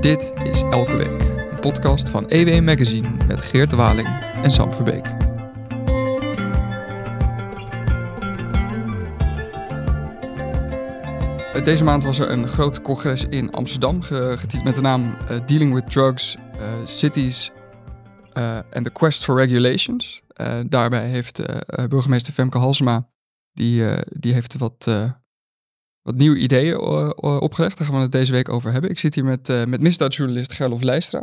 Dit is Elke Week, een podcast van EWM Magazine met Geert Waling en Sam Verbeek. Deze maand was er een groot congres in Amsterdam getiteld met de naam Dealing with drugs, cities and the quest for regulations. Daarbij heeft burgemeester Femke Halsema die heeft wat nieuwe ideeën opgelegd. Daar gaan we het deze week over hebben. Ik zit hier met misdaadjournalist Gerlof Leistra.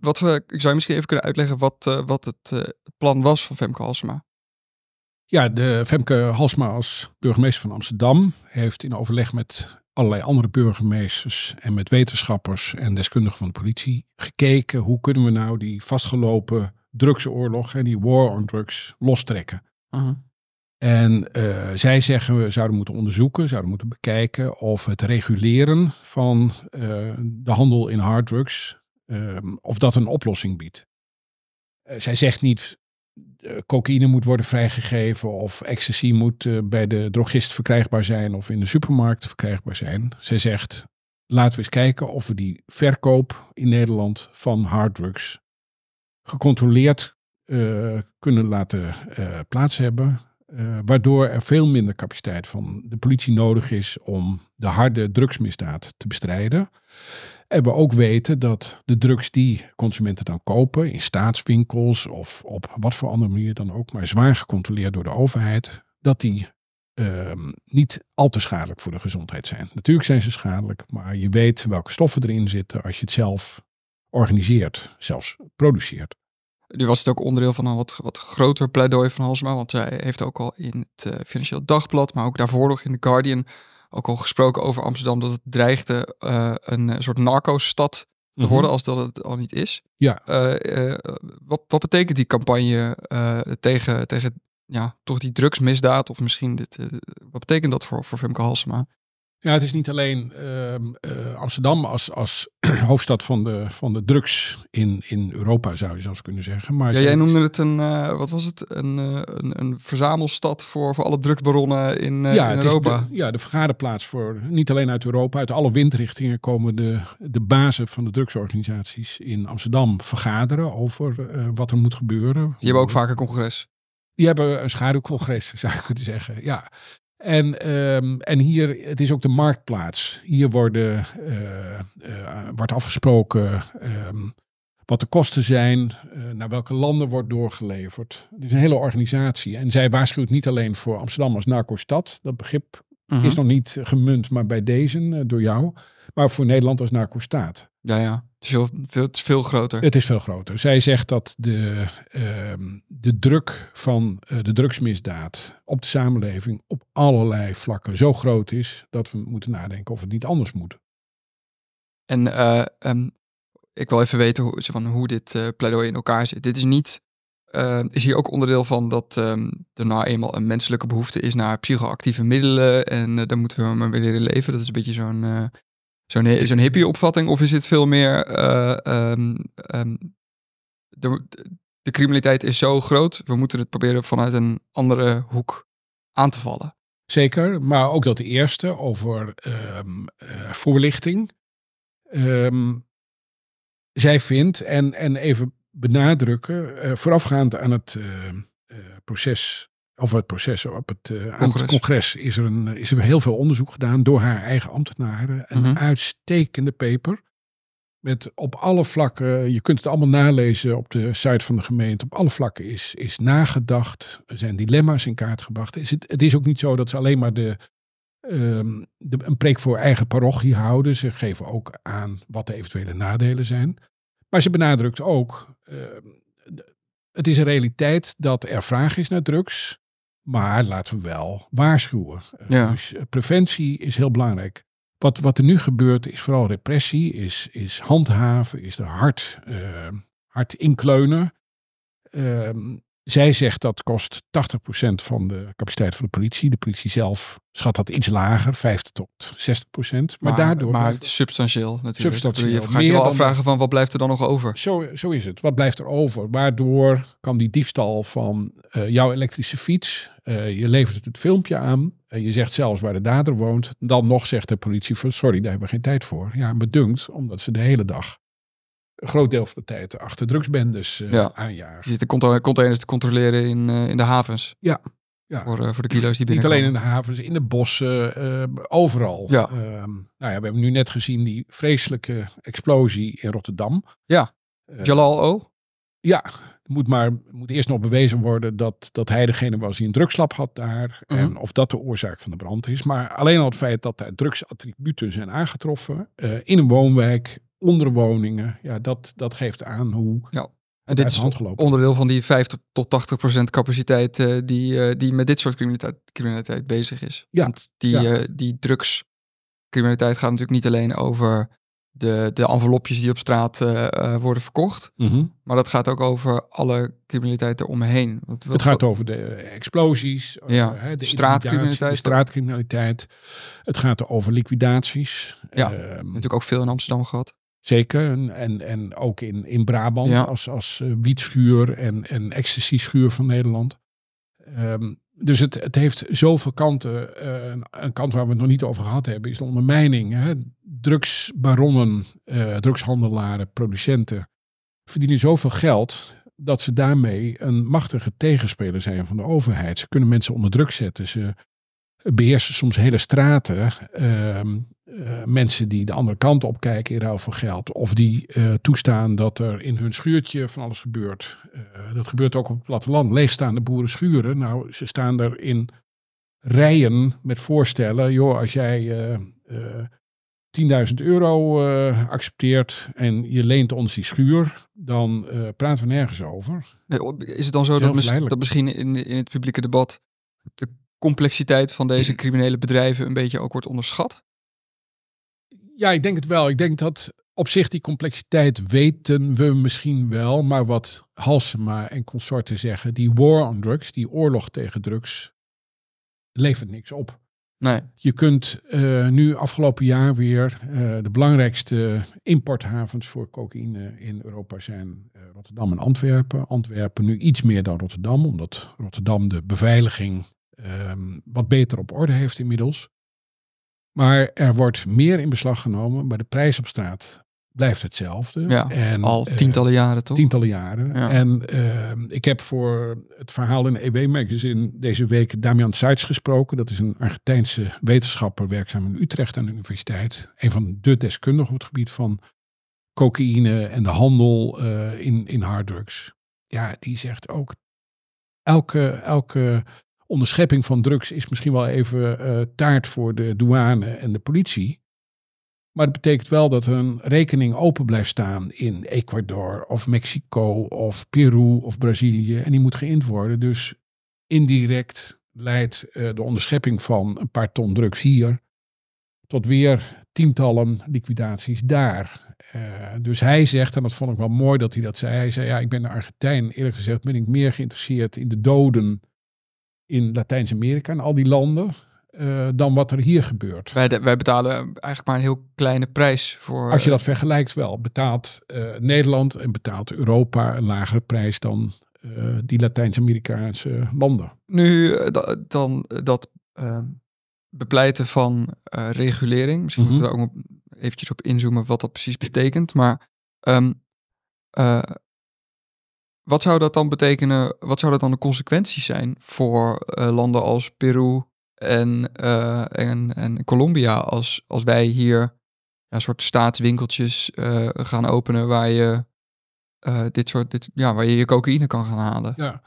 Ik zou je misschien even kunnen uitleggen wat het plan was van Femke Halsema. Ja, de Femke Halsema als burgemeester van Amsterdam heeft in overleg met allerlei andere burgemeesters en met wetenschappers en deskundigen van de politie gekeken hoe kunnen we nou die vastgelopen drugsoorlog en die war on drugs lostrekken. Uh-huh. En zij zeggen we zouden moeten bekijken of het reguleren van de handel in harddrugs, of dat een oplossing biedt. Zij zegt niet cocaïne moet worden vrijgegeven of ecstasy moet bij de drogist verkrijgbaar zijn of in de supermarkt verkrijgbaar zijn. Zij zegt laten we eens kijken of we die verkoop in Nederland van harddrugs gecontroleerd kunnen laten plaatshebben. Waardoor er veel minder capaciteit van de politie nodig is om de harde drugsmisdaad te bestrijden. En we ook weten dat de drugs die consumenten dan kopen in staatswinkels of op wat voor andere manier dan ook, maar zwaar gecontroleerd door de overheid, dat die niet al te schadelijk voor de gezondheid zijn. Natuurlijk zijn ze schadelijk, maar je weet welke stoffen erin zitten als je het zelf organiseert, zelfs produceert. Nu was het ook onderdeel van een wat groter pleidooi van Halsema, want zij heeft ook al in het Financieel Dagblad, maar ook daarvoor nog in The Guardian, ook al gesproken over Amsterdam, dat het dreigde een soort narco-stad te worden, als dat het al niet is. Ja. Wat betekent die campagne tegen toch die drugsmisdaad, of misschien wat betekent dat voor Femke Halsema? Ja, het is niet alleen Amsterdam als hoofdstad van de drugs in Europa, zou je zelfs kunnen zeggen. Maar ja, jij noemde het een verzamelstad voor alle drugsbaronnen in Europa. De vergaderplaats voor, niet alleen uit Europa, uit alle windrichtingen komen de bazen van de drugsorganisaties in Amsterdam vergaderen over wat er moet gebeuren. Die hebben ook vaak een congres. Die hebben een schaduwcongres, zou ik kunnen zeggen, ja. En hier, het is ook de marktplaats. Hier wordt afgesproken wat de kosten zijn, naar welke landen wordt doorgeleverd. Het is een hele organisatie. En zij waarschuwt niet alleen voor Amsterdam als narco-stad. Dat begrip is nog niet gemunt, maar bij deze door jou. Maar voor Nederland als narco-staat. Ja. Het is veel groter. Zij zegt dat de druk van de drugsmisdaad op de samenleving op allerlei vlakken zo groot is dat we moeten nadenken of het niet anders moet. En ik wil even weten hoe dit pleidooi in elkaar zit. Dit is niet... is hier ook onderdeel van dat er nou eenmaal een menselijke behoefte is naar psychoactieve middelen en daar moeten we maar weer leren leven. Dat is een beetje zo'n hippie opvatting. Of is dit veel meer de criminaliteit is zo groot, we moeten het proberen vanuit een andere hoek aan te vallen. Zeker, maar ook dat de eerste over voorlichting. Zij vindt, en even benadrukken, voorafgaand aan het proces, of het proces op het congres, is er heel veel onderzoek gedaan door haar eigen ambtenaren. Een uitstekende paper met op alle vlakken, je kunt het allemaal nalezen op de site van de gemeente, op alle vlakken is nagedacht, er zijn dilemma's in kaart gebracht. Het is ook niet zo dat ze alleen maar een preek voor eigen parochie houden. Ze geven ook aan wat de eventuele nadelen zijn. Maar ze benadrukt ook, het is een realiteit dat er vraag is naar drugs, maar laten we wel waarschuwen. Ja. Dus preventie is heel belangrijk. Wat er nu gebeurt is vooral repressie, is handhaven, is er hard inkleunen. Zij zegt dat kost 80% van de capaciteit van de politie. De politie zelf schat dat iets lager, 50% tot 60%. Maar daardoor blijft het substantieel natuurlijk. Je gaat je wel afvragen van wat blijft er dan nog over? Zo is het. Wat blijft er over? Waardoor kan die diefstal van jouw elektrische fiets, je levert het filmpje aan, Je zegt zelfs waar de dader woont. Dan nog zegt de politie van sorry, daar hebben we geen tijd voor. Ja, bedunkt, omdat ze de hele dag een groot deel van de tijd achter drugsbendes aanjagen. Je zit de containers te controleren in de havens. Ja. Ja. Voor de kilo's die binnenkomen. Niet alleen in de havens, in de bossen, overal. Ja. Nou ja, we hebben nu net gezien die vreselijke explosie in Rotterdam. Ja, Jalal O. Ja, moet eerst nog bewezen worden dat hij degene was die een drugslab had daar. Mm-hmm. En of dat de oorzaak van de brand is. Maar alleen al het feit dat daar drugsattributen zijn aangetroffen. In een woonwijk, onder woningen. Ja, dat geeft aan hoe... Ja. En dit is onderdeel van die 50% tot 80% capaciteit die met dit soort criminaliteit bezig is. Ja, want die drugscriminaliteit gaat natuurlijk niet alleen over de envelopjes die op straat worden verkocht. Mm-hmm. Maar dat gaat ook over alle criminaliteit eromheen. Want het gaat over de explosies, de straatcriminaliteit. Het gaat over liquidaties. Ja, natuurlijk ook veel in Amsterdam gehad. Zeker, en ook in Brabant als wietschuur en ecstasy-schuur van Nederland. Dus het heeft zoveel kanten. Een kant waar we het nog niet over gehad hebben is de ondermijning. Hè? Drugsbaronnen, drugshandelaren, producenten verdienen zoveel geld dat ze daarmee een machtige tegenspeler zijn van de overheid. Ze kunnen mensen onder druk zetten. Ze beheersen soms hele straten. Mensen die de andere kant op kijken in ruil voor geld. Of die toestaan dat er in hun schuurtje van alles gebeurt. Dat gebeurt ook op het platteland. Leegstaande boeren schuren. Nou, ze staan er in rijen met voorstellen. Joh, als jij €10.000 accepteert en je leent ons die schuur, dan praten we nergens over. Is het dan zo dat misschien in het publieke debat de complexiteit van deze criminele bedrijven een beetje ook wordt onderschat? Ja, ik denk het wel. Ik denk dat op zich die complexiteit weten we misschien wel. Maar wat Halsema en consorten zeggen, die war on drugs, die oorlog tegen drugs, levert niks op. Nee. Je kunt nu afgelopen jaar weer de belangrijkste importhavens voor cocaïne in Europa zijn Rotterdam en Antwerpen. Antwerpen nu iets meer dan Rotterdam, omdat Rotterdam de beveiliging wat beter op orde heeft inmiddels. Maar er wordt meer in beslag genomen, maar de prijs op straat blijft hetzelfde. Ja, en, al tientallen jaren toch? Tientallen jaren. Ja. En ik heb voor het verhaal in EWM Magazine deze week Damian Seitz gesproken. Dat is een Argentijnse wetenschapper, werkzaam in Utrecht aan de universiteit. Een van de deskundigen op het gebied van cocaïne en de handel in harddrugs. Ja, die zegt ook elke onderschepping van drugs is misschien wel even taart voor de douane en de politie. Maar dat betekent wel dat een rekening open blijft staan in Ecuador of Mexico of Peru of Brazilië. En die moet geïnd worden. Dus indirect leidt de onderschepping van een paar ton drugs hier tot weer tientallen liquidaties daar. Dus hij zegt, en dat vond ik wel mooi dat hij dat zei. Hij zei, ja, ik ben een Argentijn. Eerlijk gezegd ben ik meer geïnteresseerd in de doden in Latijns-Amerika en al die landen, dan wat er hier gebeurt. Wij betalen eigenlijk maar een heel kleine prijs voor... Als je dat vergelijkt wel. Betaalt Nederland en betaalt Europa een lagere prijs dan die Latijns-Amerikaanse landen. Nu dan dat bepleiten van regulering. Misschien moeten we daar ook eventjes op inzoomen wat dat precies betekent. Maar wat zou dat dan betekenen? Wat zou dat dan de consequenties zijn voor landen als Peru en Colombia als wij hier een soort staatswinkeltjes gaan openen waar je waar je cocaïne kan gaan halen? Ja.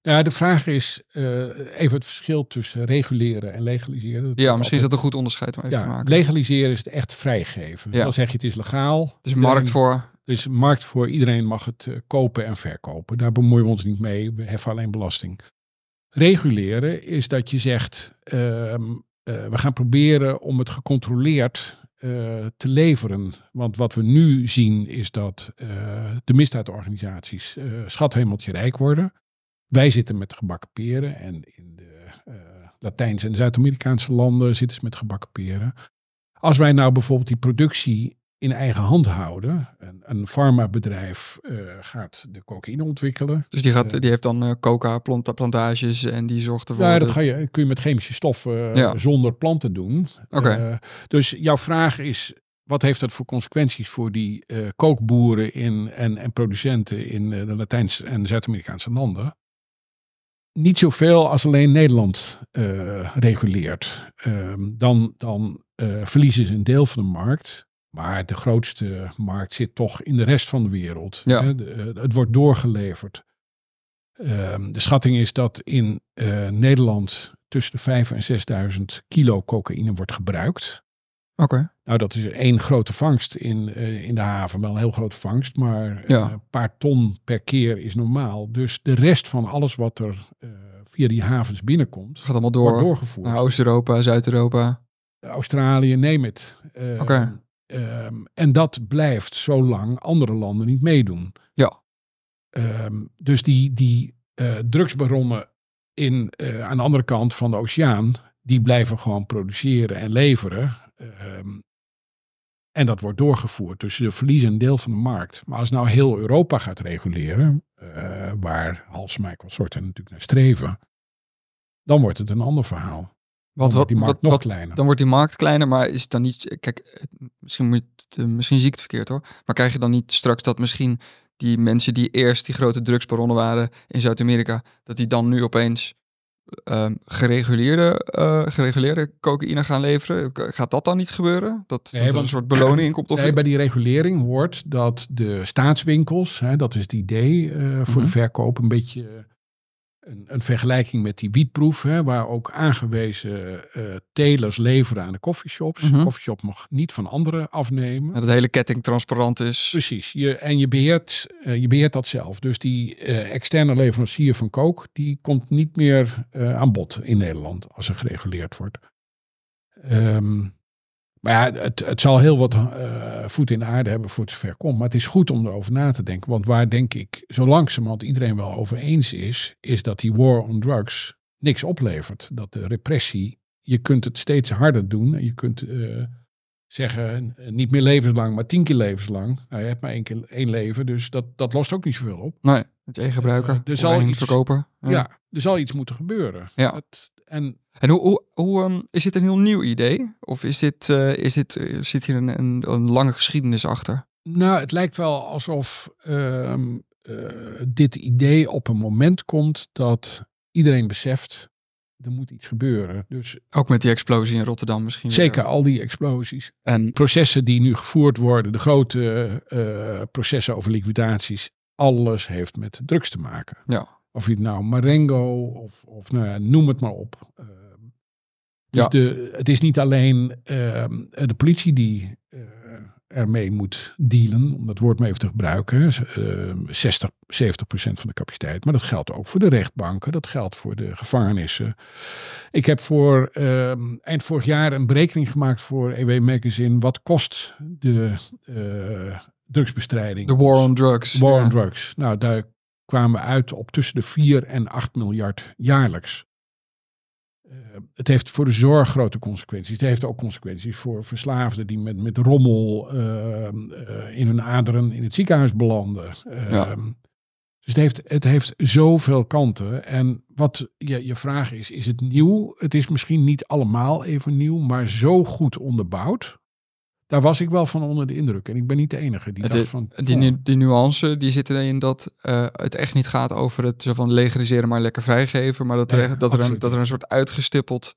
Ja, de vraag is even het verschil tussen reguleren en legaliseren. Ja, misschien is dat een goed onderscheid om even te maken. Legaliseren is het echt vrijgeven. Ja. Dan zeg je het is legaal. Het is een markt voor. Dus markt voor iedereen mag het kopen en verkopen. Daar bemoeien we ons niet mee. We heffen alleen belasting. Reguleren is dat je zegt, we gaan proberen om het gecontroleerd te leveren. Want wat we nu zien is dat de misdaadorganisaties schathemeltje rijk worden. Wij zitten met gebakken peren. En in de Latijns- en Zuid-Amerikaanse landen zitten ze met gebakken peren. Als wij nou bijvoorbeeld die productie in eigen hand houden. Een farmabedrijf gaat de cocaïne ontwikkelen. Dus die heeft dan coca-plantages en die zorgt ervoor... Ja, kun je met chemische stoffen zonder planten doen. Okay. Dus jouw vraag is... Wat heeft dat voor consequenties voor die kookboeren en producenten in de Latijns- en Zuid-Amerikaanse landen? Niet zoveel als alleen Nederland reguleert. Dan verliezen ze een deel van de markt. Maar de grootste markt zit toch in de rest van de wereld. Ja. Hè? Het wordt doorgeleverd. De schatting is dat in Nederland tussen de 5.000 en 6.000 kilo cocaïne wordt gebruikt. Okay. Nou, dat is één grote vangst in de haven. Wel een heel grote vangst, maar een paar ton per keer is normaal. Dus de rest van alles wat er via die havens binnenkomt, gaat allemaal wordt doorgevoerd. Naar Oost-Europa, Zuid-Europa. Australië, neem het. Okay. En dat blijft zolang andere landen niet meedoen. Ja. Dus die drugsbaronnen aan de andere kant van de oceaan, die blijven gewoon produceren en leveren. En dat wordt doorgevoerd. Dus ze verliezen een deel van de markt. Maar als nou heel Europa gaat reguleren, waar Halsema en consorten natuurlijk naar streven, dan wordt het een ander verhaal. Want dan wordt die markt nog kleiner. Dan wordt die markt kleiner, maar is het dan niet... Kijk, misschien zie ik het verkeerd hoor. Maar krijg je dan niet straks dat misschien die mensen die eerst die grote drugsbaronnen waren in Zuid-Amerika, dat die dan nu opeens... gereguleerde cocaïne gaan leveren. Gaat dat dan niet gebeuren? Dat er een soort beloning in komt? Bij die regulering hoort dat de staatswinkels, dat is het idee voor de verkoop, een beetje een vergelijking met die wietproef, waar ook aangewezen telers leveren aan de coffeeshops. Mm-hmm. De coffeeshop mag niet van anderen afnemen. Dat de hele ketting transparant is. Precies. Je beheert dat zelf. Dus die externe leverancier van coke, die komt niet meer aan bod in Nederland als er gereguleerd wordt. Maar het zal heel wat voet in de aarde hebben voor het zover komt. Maar het is goed om erover na te denken. Want waar denk ik zo langzamerhand iedereen wel over eens is dat die war on drugs niks oplevert. Dat de repressie, je kunt het steeds harder doen. Je kunt zeggen, niet meer levenslang, maar 10 keer levenslang. Nou, je hebt maar één leven, dus dat lost ook niet zoveel op. Nee, het één gebruiker, één verkoper. Ja, er zal iets moeten gebeuren. Ja. En hoe is dit een heel nieuw idee? Of zit hier een lange geschiedenis achter? Nou, het lijkt wel alsof dit idee op een moment komt dat iedereen beseft, er moet iets gebeuren. Dus ook met die explosie in Rotterdam misschien? Zeker, weer. Al die explosies. En processen die nu gevoerd worden, de grote processen over liquidaties, alles heeft met drugs te maken. Ja. Of je het nou Marengo of nou ja, noem het maar op. Het is niet alleen de politie die ermee moet dealen, om dat woord maar even te gebruiken. 60-70% van de capaciteit. Maar dat geldt ook voor de rechtbanken. Dat geldt voor de gevangenissen. Ik heb voor eind vorig jaar een berekening gemaakt voor EWM Magazine. Wat kost de drugsbestrijding? De war on drugs. War on drugs. Nou, daar kwamen we uit op tussen de 4 en 8 miljard jaarlijks. Het heeft voor de zorg grote consequenties. Het heeft ook consequenties voor verslaafden die met rommel in hun aderen in het ziekenhuis belanden. Dus het heeft zoveel kanten. En wat je vraag is het nieuw? Het is misschien niet allemaal even nieuw, maar zo goed onderbouwd. Daar was ik wel van onder de indruk. En ik ben niet de enige die dacht van... Die nuance die zit erin dat het echt niet gaat over het zo van legaliseren maar lekker vrijgeven. Maar dat er een soort uitgestippeld...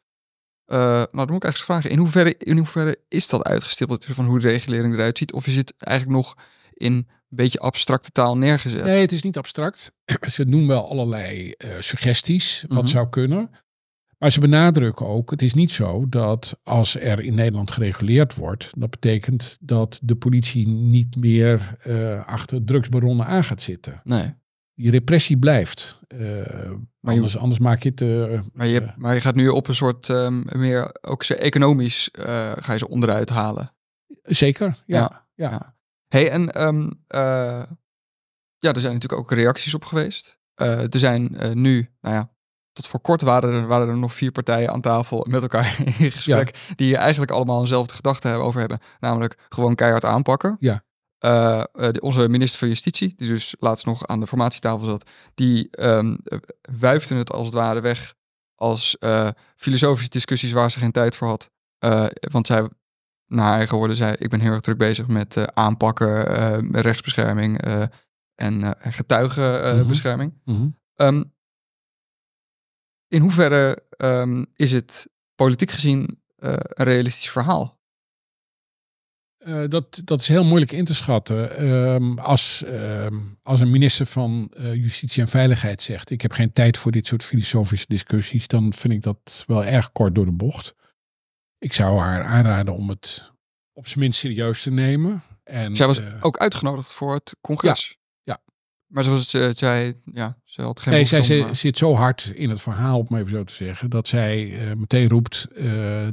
dan moet ik eigenlijk vragen. In hoeverre is dat uitgestippeld? Van hoe de regulering eruit ziet? Of is het eigenlijk nog in een beetje abstracte taal neergezet? Nee, het is niet abstract. Ze doen wel allerlei suggesties wat zou kunnen. Maar ze benadrukken ook, het is niet zo dat als er in Nederland gereguleerd wordt, dat betekent dat de politie niet meer achter drugsbaronnen aan gaat zitten. Nee. Die repressie blijft. Anders maak je het... Maar je gaat nu op een soort meer, ook economisch, ga je ze onderuit halen. Zeker, ja. Hey, en er zijn natuurlijk ook reacties op geweest. Er zijn nu, Tot voor kort waren er nog 4 partijen aan tafel met elkaar in gesprek. Ja. Die eigenlijk allemaal eenzelfde gedachte over hebben. Namelijk gewoon keihard aanpakken. Ja. Onze minister van Justitie, die dus laatst nog aan de formatietafel zat, die wuifde het als het ware weg als filosofische discussies waar ze geen tijd voor had. Want zij, naar haar eigen woorden, zei: ik ben heel erg druk bezig met aanpakken, rechtsbescherming en getuigenbescherming. In hoeverre is het politiek gezien een realistisch verhaal? Dat is heel moeilijk in te schatten. Als een minister van Justitie en Veiligheid zegt: ik heb geen tijd voor dit soort filosofische discussies, dan vind ik dat wel erg kort door de bocht. Ik zou haar aanraden om het op zijn minst serieus te nemen. En, zij was ook uitgenodigd voor het congres. Ja. Maar zoals zij had geen behoefte. Zij zit zo hard in het verhaal, om even zo te zeggen, dat zij meteen roept: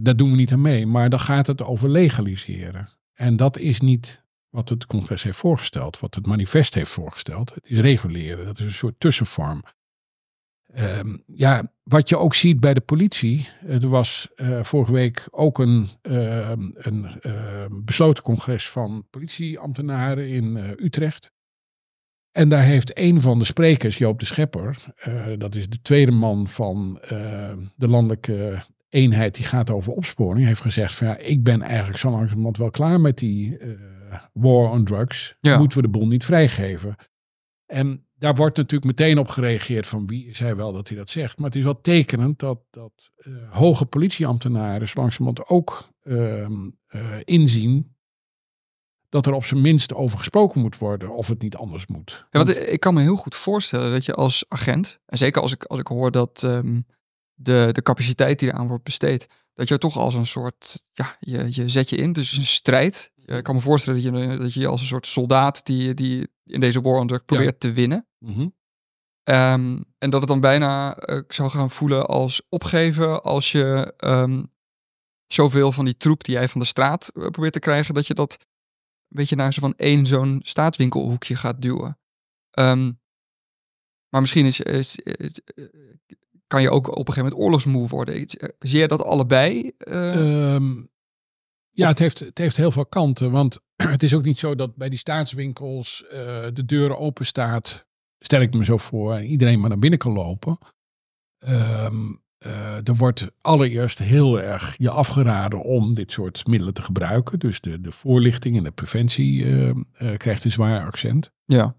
dat doen we niet aan mee. Maar dan gaat het over legaliseren. En dat is niet wat het congres heeft voorgesteld, wat het manifest heeft voorgesteld. Het is reguleren, dat is een soort tussenvorm. Wat je ook ziet bij de politie. Er was vorige week ook een besloten congres van politieambtenaren in Utrecht. En daar heeft een van de sprekers, Joop de Schepper, dat is de tweede man van de landelijke eenheid die gaat over opsporing, heeft gezegd van: ja, ik ben eigenlijk zo langzamerhand wel klaar met die war on drugs. Ja. Moeten we de boel niet vrijgeven? En daar wordt natuurlijk meteen op gereageerd van: wie is hij wel dat hij dat zegt? Maar het is wel tekenend dat hoge politieambtenaren zo langzamerhand ook inzien dat er op zijn minst over gesproken moet worden, of het niet anders moet. Ja, want ik kan me heel goed voorstellen dat je als agent, en zeker als ik hoor dat de capaciteit die eraan wordt besteed, dat je toch als een soort, je zet je in, dus een strijd. Ik kan me voorstellen dat je als een soort soldaat die in deze war on drugs probeert te winnen. Mm-hmm. En dat het dan bijna zou gaan voelen als opgeven als je zoveel van die troep die jij van de straat probeert te krijgen, dat je dat een beetje naar zo'n staatswinkelhoekje gaat duwen. Maar misschien kan je ook op een gegeven moment oorlogsmoe worden. Zie je dat allebei? Het heeft heel veel kanten. Want het is ook niet zo dat bij die staatswinkels de deuren open staat, stel ik me zo voor, en iedereen maar naar binnen kan lopen. Er wordt allereerst heel erg je afgeraden om dit soort middelen te gebruiken. Dus de voorlichting en de preventie krijgt een zwaar accent. Ja.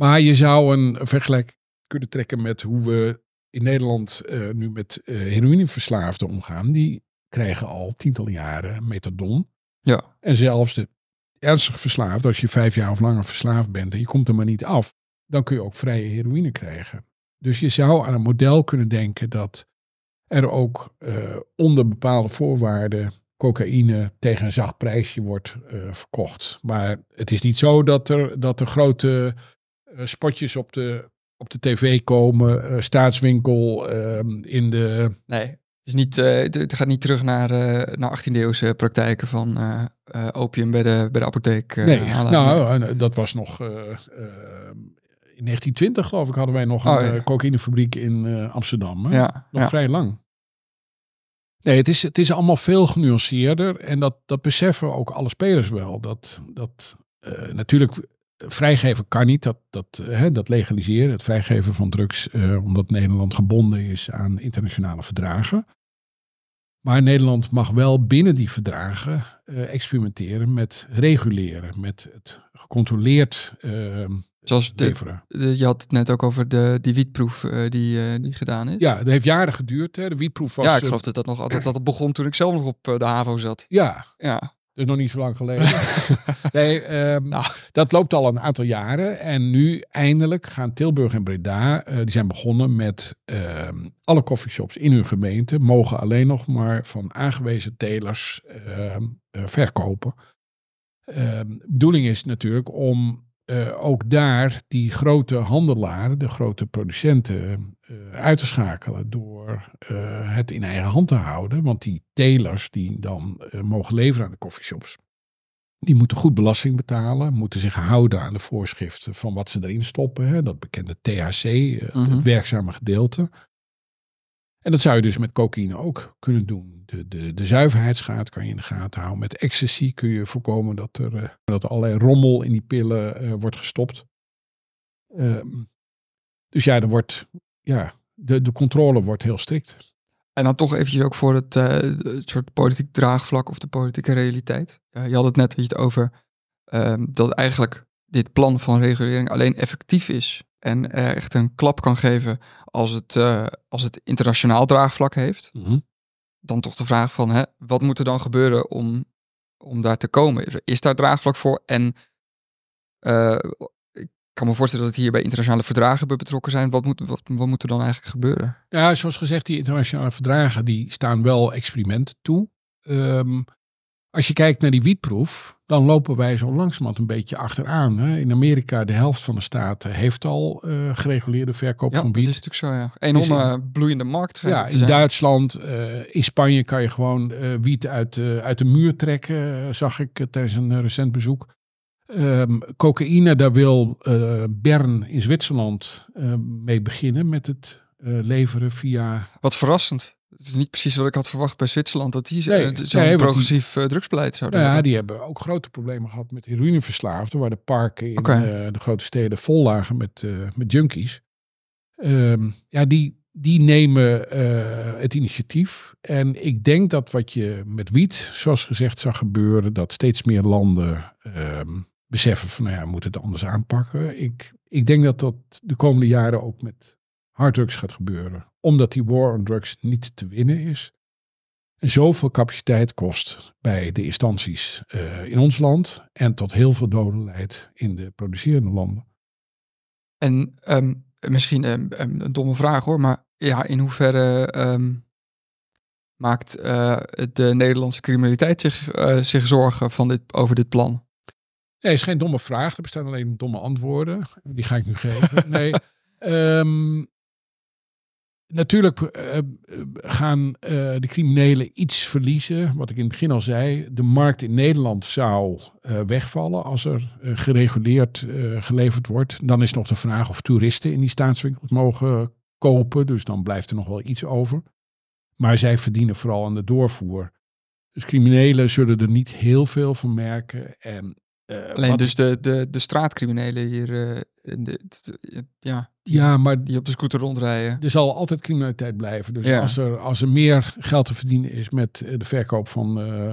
Maar je zou een vergelijk kunnen trekken met hoe we in Nederland nu met heroïneverslaafden omgaan. Die krijgen al tientallen jaren methadon. Ja. En zelfs de ernstig verslaafden, als je 5 jaar of langer verslaafd bent en je komt er maar niet af, dan kun je ook vrije heroïne krijgen. Dus je zou aan een model kunnen denken dat er ook onder bepaalde voorwaarden cocaïne tegen een zacht prijsje wordt verkocht. Maar het is niet zo dat er grote spotjes op de tv komen, staatswinkel in de... Nee, het is niet, het gaat niet terug naar 18e eeuwse praktijken van opium bij de apotheek. Nee, dat was nog... In 1920 geloof ik hadden wij nog een cocaïnefabriek in Amsterdam. Hè? Ja, nog vrij lang. Nee, het is allemaal veel genuanceerder. En dat beseffen ook alle spelers wel. Dat natuurlijk vrijgeven kan niet. Dat legaliseren, het vrijgeven van drugs. Omdat Nederland gebonden is aan internationale verdragen. Maar Nederland mag wel binnen die verdragen experimenteren met reguleren. Met het gecontroleerd... Zoals je had het net ook over die wietproef die gedaan is. Ja, dat heeft jaren geduurd. Hè. De wietproef was... Ja, ik geloof dat begon toen ik zelf nog op de HAVO zat. Ja. Dus nog niet zo lang geleden. Nee, dat loopt al een aantal jaren. En nu eindelijk gaan Tilburg en Breda, die zijn begonnen met alle coffeeshops in hun gemeente, mogen alleen nog maar van aangewezen telers verkopen. Bedoeling is natuurlijk om... ook daar die grote handelaren, de grote producenten uit te schakelen door het in eigen hand te houden. Want die telers die dan mogen leveren aan de coffeeshops, die moeten goed belasting betalen, moeten zich houden aan de voorschriften van wat ze erin stoppen. Hè, dat bekende THC, het werkzame gedeelte. En dat zou je dus met cocaïne ook kunnen doen. De zuiverheidsgraad kan je in de gaten houden. Met ecstasy kun je voorkomen dat er allerlei rommel in die pillen wordt gestopt. Dus ja, er wordt, de controle wordt heel strikt. En dan toch eventjes ook voor het soort politiek draagvlak of de politieke realiteit. Je had het net over dat eigenlijk dit plan van regulering alleen effectief is. En echt een klap kan geven als het internationaal draagvlak heeft. Mm-hmm. Dan toch de vraag van, wat moet er dan gebeuren om daar te komen? Is daar draagvlak voor? En ik kan me voorstellen dat het hier bij internationale verdragen bij betrokken zijn. Wat moet er dan eigenlijk gebeuren? Ja, zoals gezegd, die internationale verdragen die staan wel experiment toe. Als je kijkt naar die wietproef, dan lopen wij zo langzamerhand een beetje achteraan. Hè? In Amerika, de helft van de staten heeft al gereguleerde verkoop van wiet. Ja, dat is natuurlijk zo, ja. Enorme bloeiende markt. Ja, in Duitsland, in Spanje kan je gewoon wiet uit de muur trekken, zag ik tijdens een recent bezoek. Cocaïne, daar wil Bern in Zwitserland mee beginnen met het leveren via... Wat verrassend. Het is niet precies wat ik had verwacht bij Zwitserland, dat die zo'n progressief drugsbeleid zouden hebben. Ja, die hebben ook grote problemen gehad met heroïneverslaafden, waar de parken in de grote steden vol lagen met junkies. Die nemen het initiatief. En ik denk dat wat je met wiet, zoals gezegd, zag gebeuren, dat steeds meer landen beseffen van, we moeten het anders aanpakken. Ik denk dat de komende jaren ook met harddrugs gaat gebeuren. Omdat die war on drugs niet te winnen is. En zoveel capaciteit kost bij de instanties in ons land. En tot heel veel doden leidt in de producerende landen. En misschien een domme vraag hoor. Maar ja, in hoeverre maakt de Nederlandse criminaliteit zich zorgen over dit plan? Nee, het is geen domme vraag. Er bestaan alleen domme antwoorden. Die ga ik nu geven. Nee. Natuurlijk gaan de criminelen iets verliezen. Wat ik in het begin al zei. De markt in Nederland zou wegvallen als er gereguleerd geleverd wordt. Dan is nog de vraag of toeristen in die staatswinkels mogen kopen. Dus dan blijft er nog wel iets over. Maar zij verdienen vooral aan de doorvoer. Dus criminelen zullen er niet heel veel van merken. En... Alleen dus de straatcriminelen hier, die op de scooter rondrijden. Er zal altijd criminaliteit blijven. Dus als er meer geld te verdienen is met de verkoop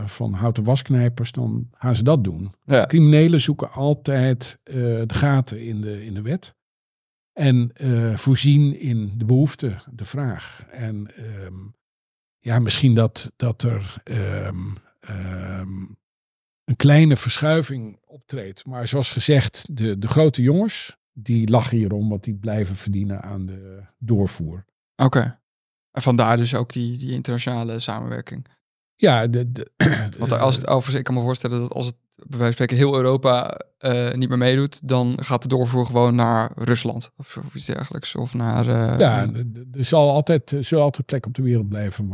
van houten wasknijpers, dan gaan ze dat doen. Ja. Criminelen zoeken altijd de gaten in de wet. En voorzien in de behoefte, de vraag. En misschien dat er... een kleine verschuiving optreedt. Maar zoals gezegd, de grote jongens, die lachen hierom, want die blijven verdienen aan de doorvoer. Oké. En vandaar dus ook die internationale samenwerking. Ja. Want ik kan me voorstellen dat als het bij wijze van spreken heel Europa niet meer meedoet, dan gaat de doorvoer gewoon naar Rusland of iets dergelijks. Of naar... er zal altijd plek op de wereld blijven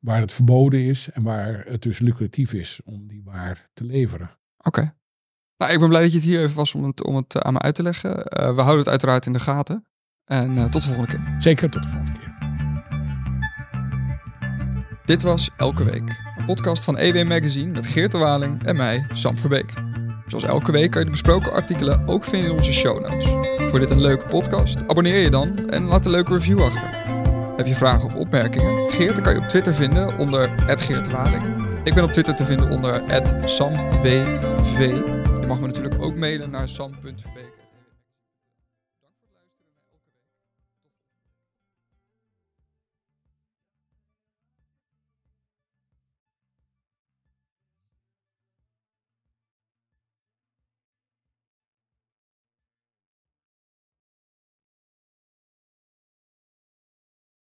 waar het verboden is en waar het dus lucratief is om die waar te leveren. Oké. Nou, ik ben blij dat je het hier even was om het aan me uit te leggen. We houden het uiteraard in de gaten. En tot de volgende keer. Zeker, tot de volgende keer. Dit was Elke Week, een podcast van EWM Magazine met Geert de Waling en mij, Sam Verbeek. Zoals elke week kan je de besproken artikelen ook vinden in onze show notes. Voor dit een leuke podcast, abonneer je dan en laat een leuke review achter. Heb je vragen of opmerkingen? Geert kan je op Twitter vinden onder @GeertWaling. Ik ben op Twitter te vinden onder @SamWV. Je mag me natuurlijk ook mailen naar sam.verbeek.